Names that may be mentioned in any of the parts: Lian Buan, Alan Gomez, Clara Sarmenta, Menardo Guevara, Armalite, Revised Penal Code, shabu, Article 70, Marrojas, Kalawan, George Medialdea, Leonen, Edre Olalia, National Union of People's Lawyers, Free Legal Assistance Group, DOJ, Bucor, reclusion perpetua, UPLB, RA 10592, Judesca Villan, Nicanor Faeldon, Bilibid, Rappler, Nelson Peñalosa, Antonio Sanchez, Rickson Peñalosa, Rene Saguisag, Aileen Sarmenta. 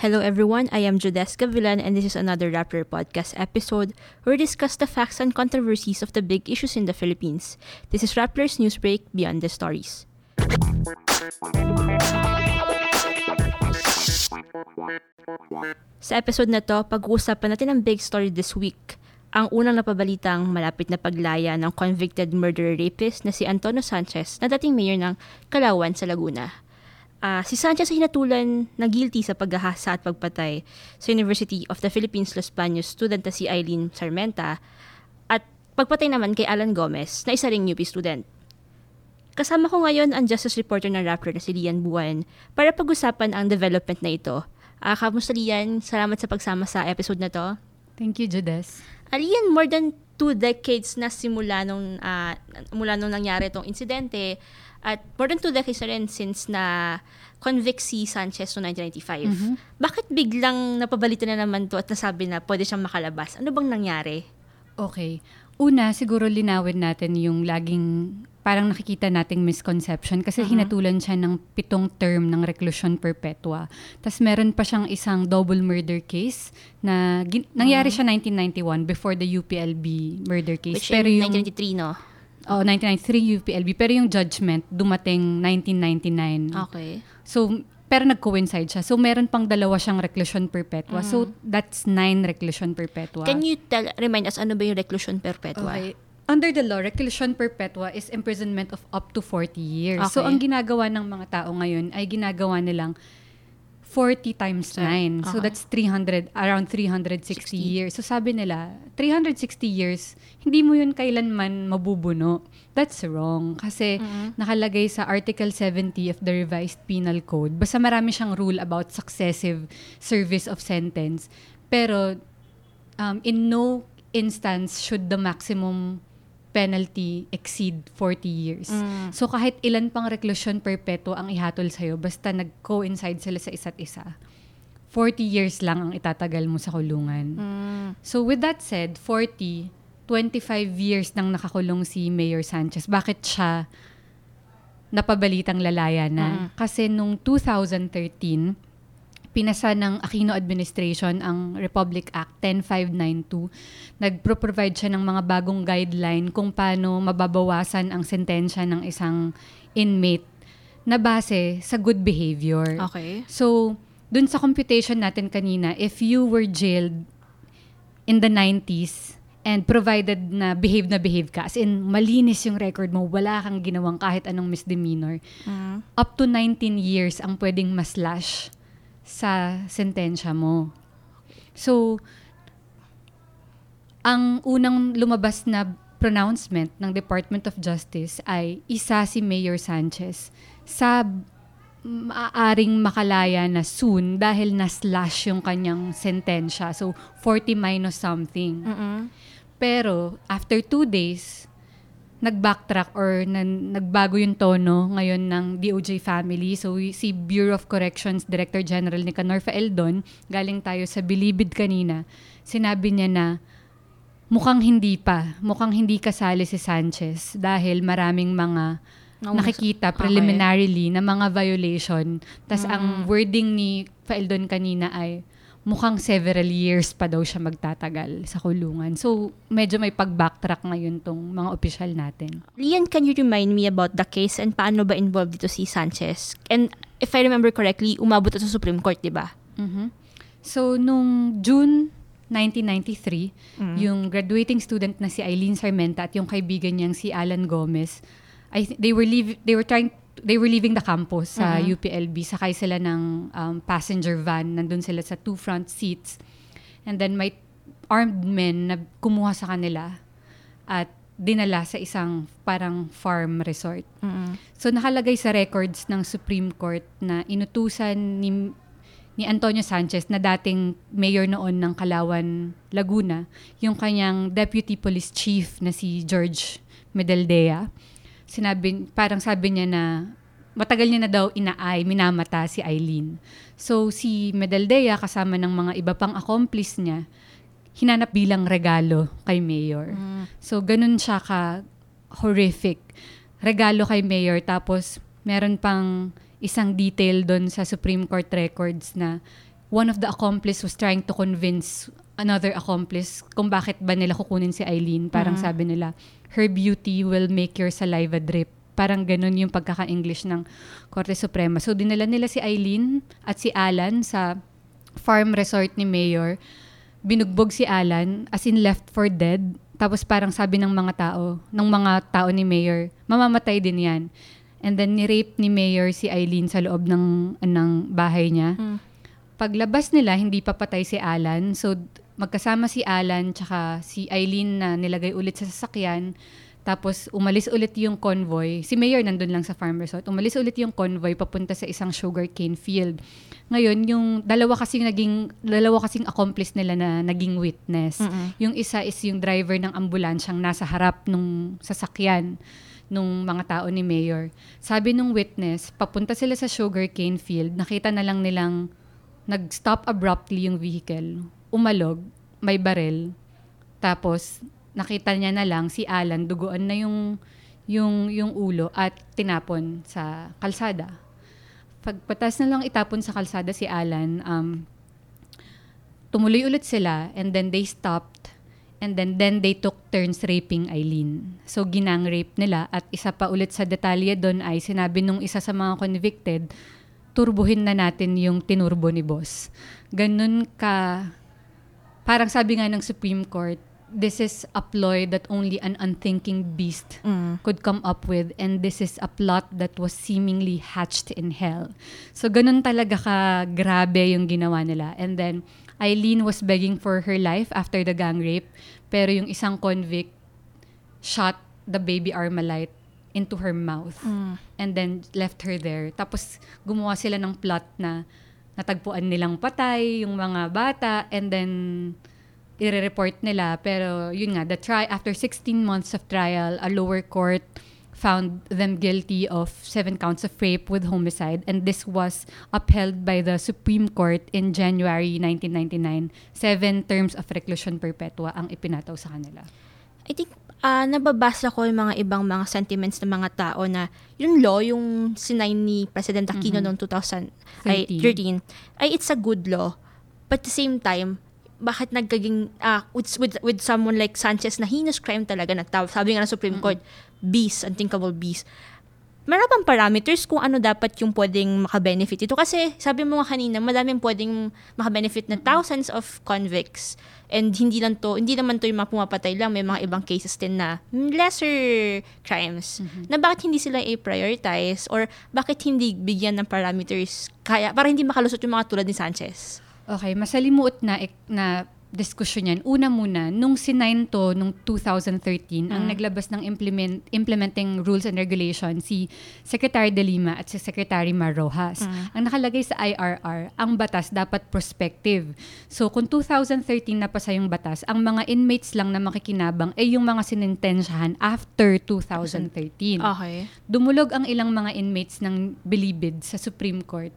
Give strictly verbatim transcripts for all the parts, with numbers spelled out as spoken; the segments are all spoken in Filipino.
Hello everyone, I am Judesca Villan and this is another Rappler podcast episode where we discuss the facts and controversies of the big issues in the Philippines. This is Rappler's News Break Beyond the Stories. Sa episode na to, pag-uusapan natin ang big story this week. Ang unang napabalitang malapit na paglaya ng convicted murderer-rapist na si Antonio Sanchez na dating mayor ng Kalawan sa Laguna. Uh, si Sanchez ay hinatulan na guilty sa paghahasa at pagpatay sa University of the Philippines Los Baños student na si Aileen Sarmenta at pagpatay naman kay Alan Gomez na isa ring U P student. Kasama ko ngayon ang justice reporter ng Rappler na si Lian Buan para pag-usapan ang development na ito. Uh, Kamusta Lian? Salamat sa pagsama sa episode na to. Thank you, Judes. Uh, Lian, more than two decades na simula nung, uh, mula nung nangyari itong insidente, at more than two decades na rin since na convict si Sanchez noong nineteen ninety-five. Mm-hmm. Bakit biglang napabalita na naman to at nasabi na pwede siyang makalabas? Ano bang nangyari? Okay. Una, siguro linawin natin yung laging parang nakikita nating misconception kasi uh-huh. hinatulan siya ng pitong term ng reclusion perpetua. Tapos meron pa siyang isang double murder case na gin- nangyari uh-huh. siya nineteen ninety-one before the U P L B murder case. Which pero in yung, nineteen ninety-three, no? Oh, nineteen ninety-three U P L B. Pero yung judgment, dumating nineteen ninety-nine. Okay. So, pero nag-coincide siya. So, meron pang dalawa siyang reclusion perpetua. Mm-hmm. So, that's nine reclusion perpetua. Can you tell, remind us, ano ba yung reclusion perpetua? Okay. Under the law, reclusion perpetua is imprisonment of up to forty years. Okay. So, ang ginagawa ng mga tao ngayon ay ginagawa nilang forty times nine. Uh-huh. So that's three hundred, around three hundred sixty years. So sabi nila, three hundred sixty years, hindi mo yun kailanman mabubuno. That's wrong. Kasi uh-huh. nakalagay sa Article seventy of the Revised Penal Code. Basta marami siyang rule about successive service of sentence. Pero um, in no instance should the maximum penalty exceed forty years. Mm. So, kahit ilan pang reclusion perpetua ang ihatol sa'yo, basta nag-coincide sila sa isa't isa, forty years lang ang itatagal mo sa kulungan. Mm. So, with that said, forty, twenty-five years nang nakakulong si Mayor Sanchez. Bakit siya napabalitang lalaya na? Mm. Kasi nung two thousand thirteen, pinasa ng Aquino Administration ang Republic Act ten five ninety-two. Nagpro-provide siya ng mga bagong guideline kung paano mababawasan ang sentensya ng isang inmate na base sa good behavior. Okay. So, dun sa computation natin kanina, if you were jailed in the nineties and provided na behave na behave ka, as in malinis yung record mo, wala kang ginawang kahit anong misdemeanor, mm. up to nineteen years ang pwedeng maslash sa sentensya mo. So, ang unang lumabas na pronouncement ng Department of Justice ay isa si Mayor Sanchez sa maaaring makalaya na soon dahil na-slash yung kanyang sentensya. So, forty minus something. Mm-hmm. Pero, after two days, nag-backtrack or nan- nagbago yung tono ngayon ng D O J family. So, si Bureau of Corrections Director General Nicanor Faeldon, galing tayo sa Bilibid kanina, sinabi niya na mukhang hindi pa, mukhang hindi kasali si Sanchez dahil maraming mga no, nakikita preliminarily okay. na mga violation. Tapos mm. ang wording ni Faeldon kanina ay mukhang several years pa daw siya magtatagal sa kulungan. So, medyo may pag-backtrack ngayon tong mga opisyal natin. Lian, can you remind me about the case and paano ba involved dito si Sanchez? And if I remember correctly, umabot ito sa Supreme Court, di ba? Mm-hmm. So, nung June nineteen ninety-three, mm-hmm. yung graduating student na si Aileen Sarmenta at yung kaibigan niyang si Alan Gomez, I th- they were leave- they were trying They were leaving the campus sa uh-huh. U P L B. Sakay sila ng um, passenger van. Nandun sila sa two front seats. And then may armed men na kumuha sa kanila at dinala sa isang parang farm resort. Uh-huh. So nakalagay sa records ng Supreme Court na inutusan ni, ni Antonio Sanchez na dating mayor noon ng Kalawan, Laguna, yung kanyang deputy police chief na si George Medialdea. Sinabi, parang sabi niya na matagal niya na daw inaay, minamata si Aileen. So, si Medialdea kasama ng mga iba pang accomplice niya, hinanap bilang regalo kay Mayor. Mm. So, ganun siya ka-horrific. Regalo kay Mayor. Tapos, meron pang isang detail doon sa Supreme Court records na one of the accomplice was trying to convince another accomplice kung bakit ba nila kukunin si Aileen. Parang mm-hmm. sabi nila, her beauty will make your saliva drip. Parang ganun yung pagkaka-English ng Korte Suprema. So dinala nila si Aileen at si Alan sa farm resort ni Mayor. Binugbog si Alan, as in left for dead. Tapos parang sabi ng mga tao, ng mga tao ni Mayor, mamamatay din yan. And then ni-rape ni Mayor si Aileen sa loob ng, ng bahay niya. Mm. Paglabas nila, hindi pa patay si Alan. So, magkasama si Alan tsaka si Aileen na nilagay ulit sa sasakyan. Tapos, umalis ulit yung convoy. Si Mayor nandun lang sa farm resort. Umalis ulit yung convoy papunta sa isang sugarcane field. Ngayon, yung dalawa kasing naging, dalawa kasing accomplice nila na naging witness. Mm-mm. Yung isa is yung driver ng ambulansyang nasa harap nung sasakyan nung mga tao ni Mayor. Sabi nung witness, papunta sila sa sugarcane field. Nakita na lang nilang nag-stop abruptly yung vehicle, umalog, may baril, tapos nakita niya na lang si Alan, duguan na yung, yung, yung ulo at tinapon sa kalsada. Pagpatas na lang itapon sa kalsada si Alan, um, tumuloy ulit sila and then they stopped and then, then they took turns raping Aileen. So ginang-rape nila at isa pa ulit sa detalye doon ay sinabi nung isa sa mga convicted, turbuhin na natin yung tinurbo ni boss. Ganun ka, parang sabi nga ng Supreme Court, this is a ploy that only an unthinking beast mm. could come up with, and this is a plot that was seemingly hatched in hell. So ganun talaga ka grabe yung ginawa nila. And then Aileen was begging for her life after the gang rape, pero yung isang convict shot the baby Armalite into her mouth mm. and then left her there. Tapos gumawa sila ng plot na natagpuan nilang patay yung mga bata and then i-report nila. Pero yun nga, the tri- after sixteen months of trial, a lower court found them guilty of seven counts of rape with homicide, and this was upheld by the Supreme Court in January nineteen ninety-nine. Seven terms of reclusion perpetua ang ipinataw sa kanila. I think Uh, nababasa ko yung mga ibang mga sentiments ng mga tao na yung law, yung sinay ni President Aquino mm-hmm. noong twenty thirteen, ay it's a good law. But at the same time, bakit nagkaging, uh, with, with, with someone like Sanchez na heinous crime talaga, nagtaw, sabi nga ng Supreme mm-hmm. Court, beast, unthinkable beast. Meron pang parameters kung ano dapat yung pwedeng makabenefit ito. Kasi sabi mo nga kanina, madaming pwedeng makabenefit na thousands of convicts. And hindi lang to, hindi naman to yung mga pumapatay lang. May mga ibang cases din na lesser crimes. Mm-hmm. Na bakit hindi sila i-prioritize or bakit hindi bigyan ng parameters kaya para hindi makalusot yung mga tulad ni Sanchez? Okay, masalimuot na na diskusyon yan. Una muna, nung sinign to, nung twenty thirteen, mm. ang naglabas ng implement, implementing rules and regulations si Secretary De Lima at si Secretary Marrojas. Mm. Ang nakalagay sa I R R, ang batas dapat prospective. So, kung twenty thirteen napasa yung batas, ang mga inmates lang na makikinabang ay yung mga sinintensyahan after twenty thirteen. Okay. Dumulog ang ilang mga inmates ng bilibid sa Supreme Court.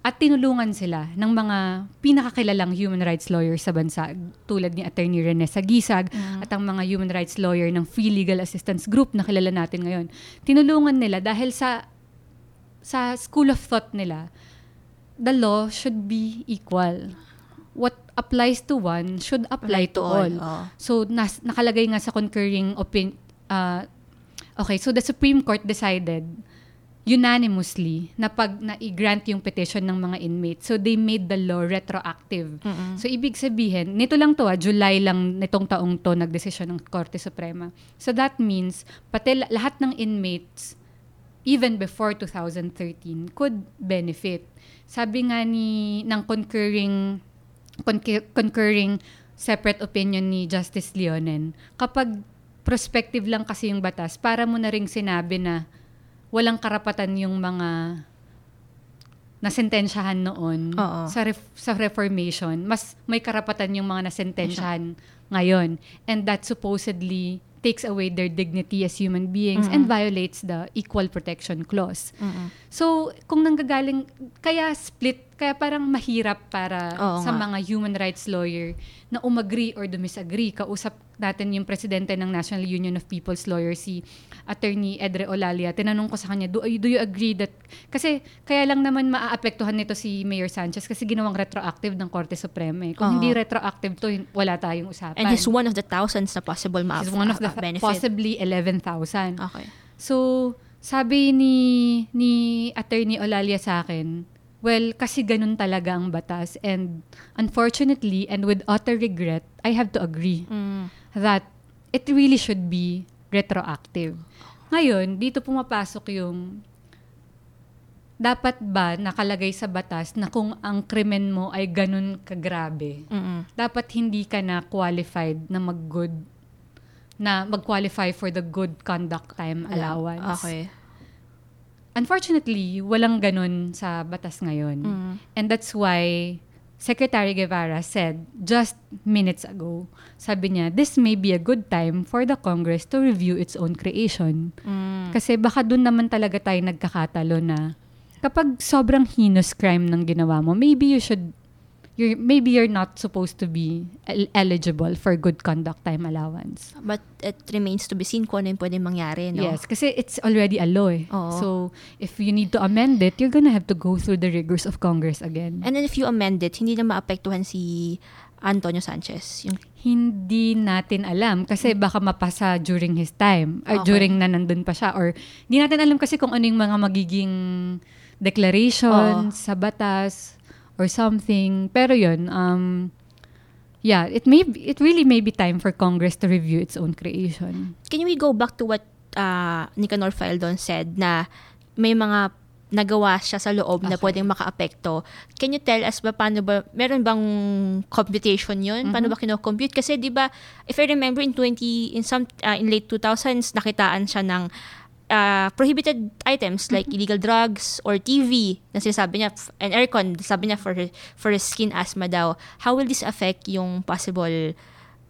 At tinulungan sila ng mga pinakakilalang human rights lawyers sa bansa tulad ni Attorney Rene Saguisag mm. at ang mga human rights lawyer ng Free Legal Assistance Group na kilala natin ngayon. Tinulungan nila dahil sa sa school of thought nila, the law should be equal. What applies to one should apply, apply to, to all. all. So nas, nakalagay nga sa concurring opinion. Uh, okay, so the Supreme Court decided unanimously na pag na-grant yung petition ng mga inmates. So, they made the law retroactive. Mm-hmm. So, ibig sabihin, nito lang to, ah, July lang nitong taong to, nagdesisyon ng Korte Suprema. So, that means, pati lahat ng inmates, even before twenty thirteen, could benefit. Sabi nga ni, ng concurring, concur, concurring separate opinion ni Justice Leonen, kapag prospective lang kasi yung batas, para mo na ring sinabi na walang karapatan yung mga nasentensyahan noon sa, ref- sa reformation. Mas may karapatan yung mga nasentensyahan ngayon. And that supposedly takes away their dignity as human beings mm-hmm. and violates the Equal Protection Clause. Mm-hmm. So, kung nanggagaling, kaya split Kaya parang mahirap para Oo, sa nga. mga human rights lawyer na umagree or dumisagree. Kausap natin yung presidente ng National Union of People's Lawyers, si Attorney Edre Olalia. Tinanong ko sa kanya, do, do you agree that... Kasi kaya lang naman maaapektuhan nito si Mayor Sanchez kasi ginawang retroactive ng Korte Suprema. Eh. Kung uh-huh. hindi retroactive to, wala tayong usapan. And he's one of the thousands na possible ma-benefit. He's one of the th- possibly eleven thousand. Okay. So, sabi ni ni Attorney Olalia sa akin, well, kasi ganun talaga ang batas. And unfortunately, and with utter regret, I have to agree mm. that it really should be retroactive. Ngayon, dito pumapasok yung dapat ba nakalagay sa batas na kung ang krimen mo ay ganun kagrabe, Mm-mm. dapat hindi ka na qualified na mag-good, na mag-qualify for the good conduct time allowance. Okay. Unfortunately, walang ganun sa batas ngayon. Mm. And that's why Secretary Guevara said just minutes ago, sabi niya, this may be a good time for the Congress to review its own creation. Mm. Kasi baka dun naman talaga tayo nagkakatalo na kapag sobrang heinous crime ng ginawa mo, maybe you should, you're, maybe you're not supposed to be el- eligible for good conduct time allowance. But it remains to be seen kung ano yung pwede mangyari, no? Yes, kasi it's already a law eh. Oo. So, if you need to amend it, you're gonna have to go through the rigors of Congress again. And then if you amend it, hindi na maapektuhan si Antonio Sanchez? Yung... Hindi natin alam kasi baka mapasa during his time or okay. during na nandun pa siya. Or hindi natin alam kasi kung ano yung mga magiging declaration oh. sa batas or something. Pero yun, um... yeah, it may be, it really may be time for Congress to review its own creation. Can we go back to what uh, Nicanor Faeldon said na may mga nagawa siya sa loob okay. na pwedeng makaapekto? Can you tell us ba paano ba, meron bang computation yun? Paano mm-hmm. ba kinocompute? Kasi di ba, if I remember in twenty in some uh, in late two thousands nakitaan siya ng Uh, prohibited items like illegal drugs or T V na sinasabi niya, and aircon, sabi niya for, for skin asthma daw. How will this affect yung possible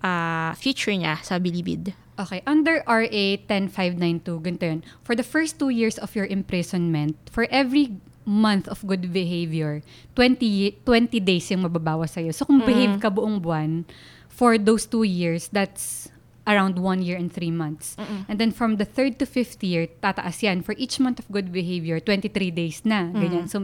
uh, future niya sa bilibid? Okay, under R A one oh five nine two, ganito yun. For the first two years of your imprisonment, for every month of good behavior, twenty, twenty days yung mababawas sa'yo. So kung mm. behave ka buong buwan, for those two years, that's around one year and three months. Mm-mm. And then from the third to fifth year, tataas yan. For each month of good behavior, twenty-three days na. Ganyan. Mm. So,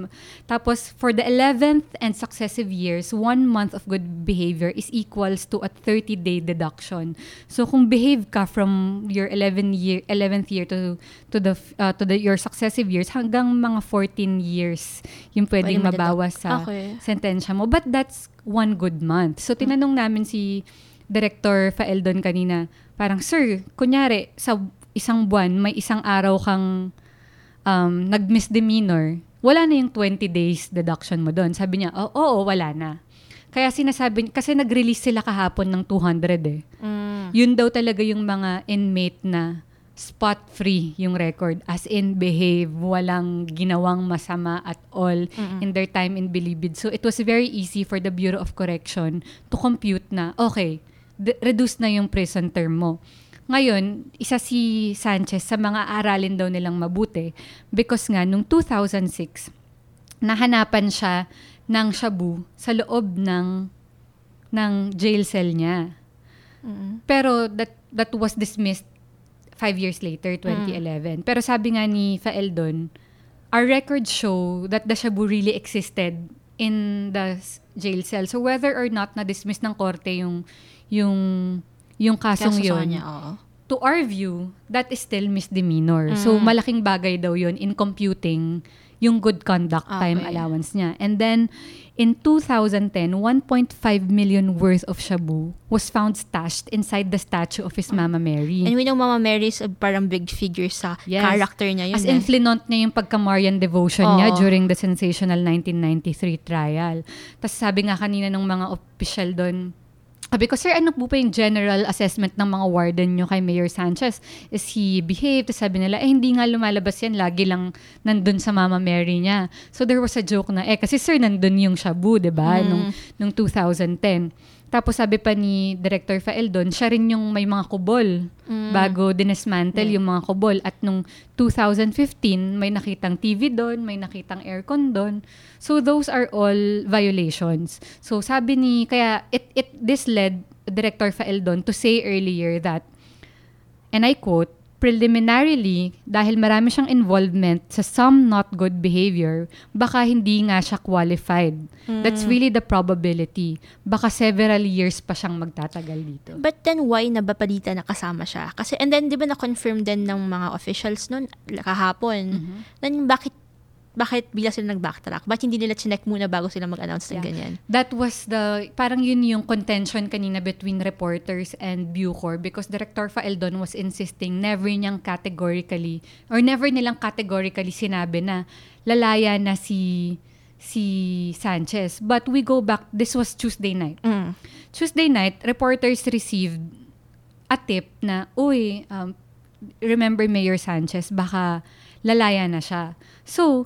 tapos, for the eleventh and successive years, one month of good behavior is equals to a thirty-day deduction. So, kung behave ka from your eleventh year, eleventh year to to the uh, to the your successive years, hanggang mga fourteen years, yung pwedeng Pwede mabawas sa okay. sentensya mo. But that's one good month. So, tinanong mm. namin si Director Faeldon kanina, parang, sir, kunyari, sa isang buwan, may isang araw kang um, nag-misdemeanor, wala na yung twenty days deduction mo doon. Sabi niya, oo, oo, wala na. Kaya sinasabi, kasi nag-release sila kahapon ng two hundred eh. Mm. Yun daw talaga yung mga inmate na spot-free yung record. As in, behave, walang ginawang masama at all mm-hmm. in their time in Bilibid. So, it was very easy for the Bureau of Correction to compute na, okay, De- reduce na yung prison term mo. Ngayon, isa si Sanchez sa mga aralin daw nilang mabuti because nga, nung two thousand six, nahanapan siya ng shabu sa loob ng, ng jail cell niya. Mm-hmm. Pero that, that was dismissed five years later, twenty eleven. Mm. Pero sabi nga ni Faeldon, our records show that the shabu really existed in the jail cell. So whether or not na-dismiss ng korte yung yung yung kasong Kaso yun, niya, oh. to our view, that is still misdemeanor. Mm. So malaking bagay daw yun in computing yung good conduct time okay. allowance niya. And then, in two thousand ten, one point five million worth of shabu was found stashed inside the statue of his Mama Mary. And we know Mama Mary is a parang big figure sa yes. character niya. Yun As eh. in, flinont niya yung pagka-Marian devotion oh. niya during the sensational nineteen ninety-three trial. Tapos sabi nga kanina ng mga official doon, sabi ko, sir, ano po pa yung general assessment ng mga warden nyo kay Mayor Sanchez? Is he behaved? Sabi nila, eh, hindi nga lumalabas yan. Lagi lang nandun sa Mama Mary niya. So, there was a joke na, eh, kasi sir, nandun yung shabu, diba? Mm. Nung, nung twenty ten. Tapos sabi pa ni Director Faeldon, siya rin yung may mga kubol mm. bago dinesmantle mm. yung mga kubol. At nung two thousand fifteen, may nakitang T V doon, may nakitang aircon doon. So those are all violations. So sabi ni, kaya it, it this led Director Faeldon to say earlier that, and I quote, preliminarily, dahil marami siyang involvement sa some not good behavior, baka hindi nga siya qualified. Mm. That's really the probability. Baka several years pa siyang magtatagal dito. But then why nabapalitan na kasama siya? Kasi, and then di ba na-confirm din ng mga officials noon kahapon? Mm-hmm. Then bakit bakit bila sila nag-backtrack? Bakit hindi nila chinek muna bago sila mag-announce ng yeah. ganyan? That was the, parang yun yung contention kanina between reporters and Bucor, because Director Faeldon was insisting never niyang categorically or never nilang categorically sinabi na lalaya na si si Sanchez. But we go back, this was Tuesday night. Mm. Tuesday night, reporters received a tip na, uy, um, remember Mayor Sanchez, baka lalaya na siya. So,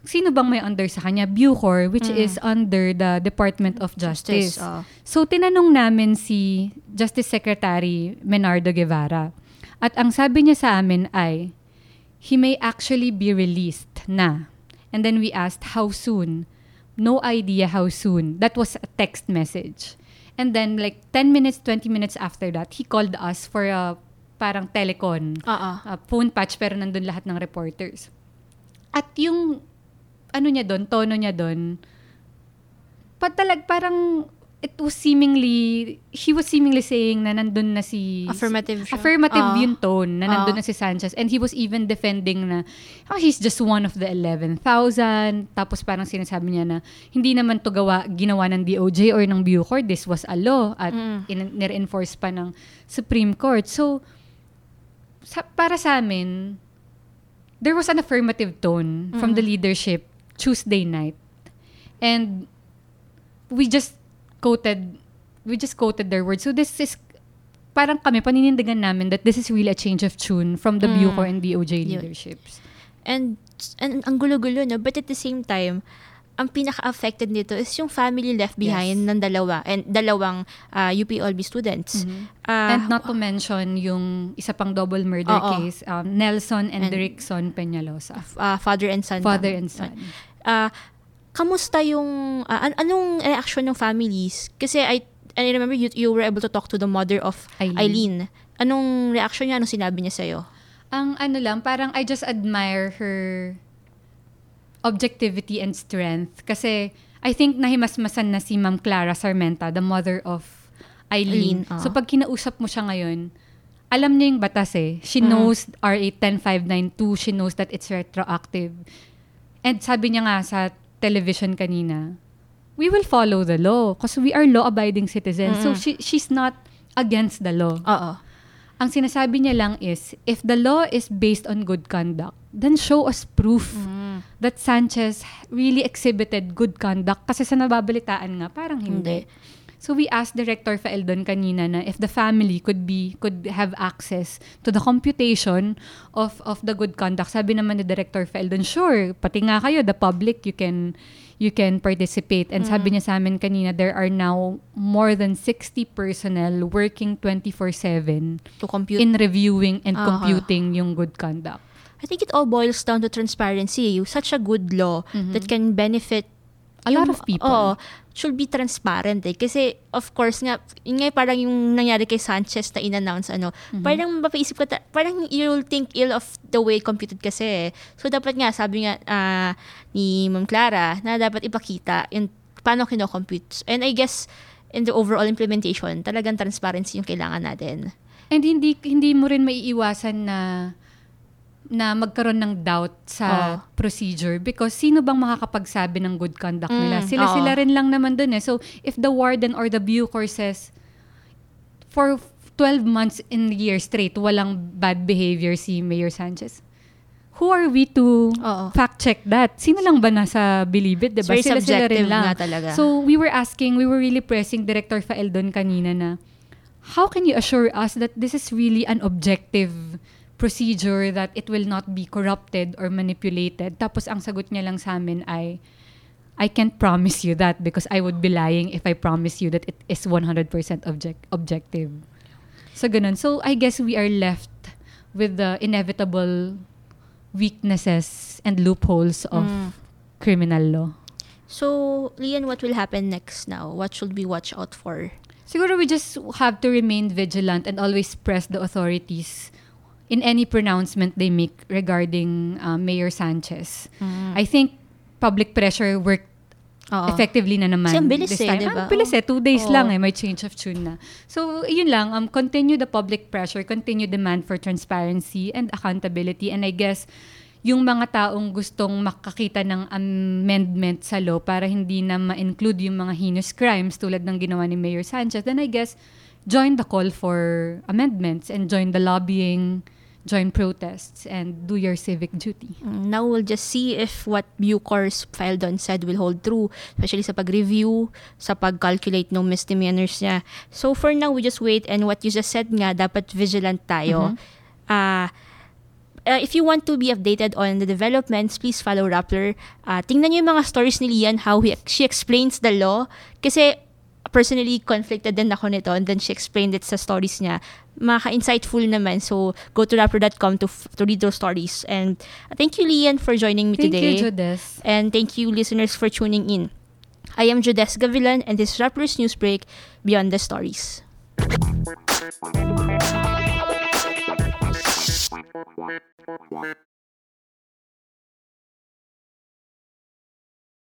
sino bang may under sa kanya? Bucor, which mm. is under the Department of Justice. Justice oh. So, tinanong namin si Justice Secretary Menardo Guevara. At ang sabi niya sa amin ay, he may actually be released na. And then we asked, how soon? No idea how soon. That was a text message. And then like ten minutes, twenty minutes after that, he called us for a parang telecon. Uh-uh. Uh, phone patch, pero nandun lahat ng reporters. At yung ano niya doon, tono niya doon, patalag parang it was seemingly, he was seemingly saying na nandun na si... Affirmative siya. Affirmative uh, yung tone, na nandun uh, na si Sanchez. And he was even defending na, oh, he's just one of the eleven thousand. Tapos parang sinasabi niya na, hindi naman to gawa, ginawa ng D O J or ng Bucor. This was a law at mm. in, nire-enforce pa ng Supreme Court. So, sa, para sa amin, there was an affirmative tone mm. from the leadership Tuesday night. And we just quoted we just quoted their words. So this is, parang kami, paninindigan namin that this is really a change of tune from the mm. Bucor and D O J leaderships. And, and ang gulo-gulo, no? But at the same time, ang pinaka-affected nito is yung family left behind yes. ng dalawa, and dalawang uh, U P O L B students. Mm-hmm. Uh, and not to mention yung isa pang double murder uh-oh. case, um, Nelson and, and Rickson Peñalosa. Uh, father and son. Father and son. Uh, kamusta yung, uh, an- anong reaction ng families? Kasi I, I remember you, you were able to talk to the mother of Aileen. Aileen. Anong reaction niya? Anong sinabi niya sa'yo? Ang ano lang, parang I just admire her objectivity and strength. Kasi I think nahimasmasan na si Ma'am Clara Sarmenta, the mother of Aileen. Aileen uh. So pag kinausap mo siya ngayon, alam niya yung batas eh. She mm. knows R A one oh five nine two. She knows that it's retroactive. And sabi niya nga sa television kanina, we will follow the law because we are law-abiding citizens. Mm. So she she's not against the law. Oo. Ang sinasabi niya lang is, if the law is based on good conduct, then show us proof mm. that Sanchez really exhibited good conduct. Kasi sa nababalitaan nga, parang hindi. hindi. So we asked Director Faeldon kanina na if the family could be could have access to the computation of of the good conduct. Sabi naman ni Director Faeldon, sure, pati nga kayo, the public, you can you can participate. And mm. sabi niya sa amin kanina, there are now more than sixty personnel working twenty-four seven to compute in reviewing and uh-huh. computing yung good conduct. I think it all boils down to transparency. Such a good law mm-hmm. that can benefit a yung, lot of people. Oh, should be transparent eh. Kasi, of course nga, yun nga parang yung nangyari kay Sanchez na in-announce, ano, mm-hmm. parang mapaisip ka, ta- parang you'll think ill of the way computed kasi eh. So, dapat nga, sabi nga uh, ni Ma'am Clara, na dapat ipakita yung paano kinocompute. And I guess, in the overall implementation, talagang transparency yung kailangan natin. And hindi, hindi mo rin maiiwasan na na magkaroon ng doubt sa oh. procedure, because sino bang makakapagsabi ng good conduct nila? Mm, sila oh. sila rin lang naman dun eh. So if the warden or the Bucor says for twelve months in a year straight walang bad behavior si Mayor Sanchez, who are we to oh. fact check that? Sino lang ba nasa believe it, diba? Sila sila rin lang. So we were asking, we were really pressing Director Faeldon kanina na how can you assure us that this is really an objective procedure, that it will not be corrupted or manipulated? Tapos ang sagot niya lang sa amin ay, I can't promise you that because I would be lying if I promise you that it is one hundred percent object- objective. So, ganun. So, I guess we are left with the inevitable weaknesses and loopholes of mm. criminal law. So, Lian, what will happen next now? What should we watch out for? Siguro we just have to remain vigilant and always press the authorities in any pronouncement they make regarding uh, Mayor Sanchez. Mm. I think public pressure worked uh-oh. Effectively na naman. Siyang bilis eh, diba? Ang bilis eh. Two days oh. lang eh. May change of tune na. So, yun lang. Um, continue the public pressure. Continue demand for transparency and accountability. And I guess, yung mga taong gustong makakita ng amendment sa law para hindi na ma-include yung mga heinous crimes tulad ng ginawa ni Mayor Sanchez, then I guess, join the call for amendments and join the lobbying, join protests, and do your civic duty. Now we'll just see if what Bucors Faeldon said will hold true, especially sa pag-review, sa pag-calculate ng misdemeanors niya. So for now, we just wait, and what you just said nga, dapat vigilant tayo. Ah, mm-hmm. uh, Uh, if you want to be updated on the developments, please follow Rappler. Uh, tingnan niyo yung mga stories ni Lian, how he, she explains the law. Kasi personally, conflicted din ako nito and then she explained it sa stories niya. Maka-insightful naman. So, go to rappler dot com to, f- to read those stories. And uh, thank you, Lian, for joining me thank today. Thank you, Judes. And thank you, listeners, for tuning in. I am Judesca Villan and this is Rappler's News Break, Beyond the Stories. What?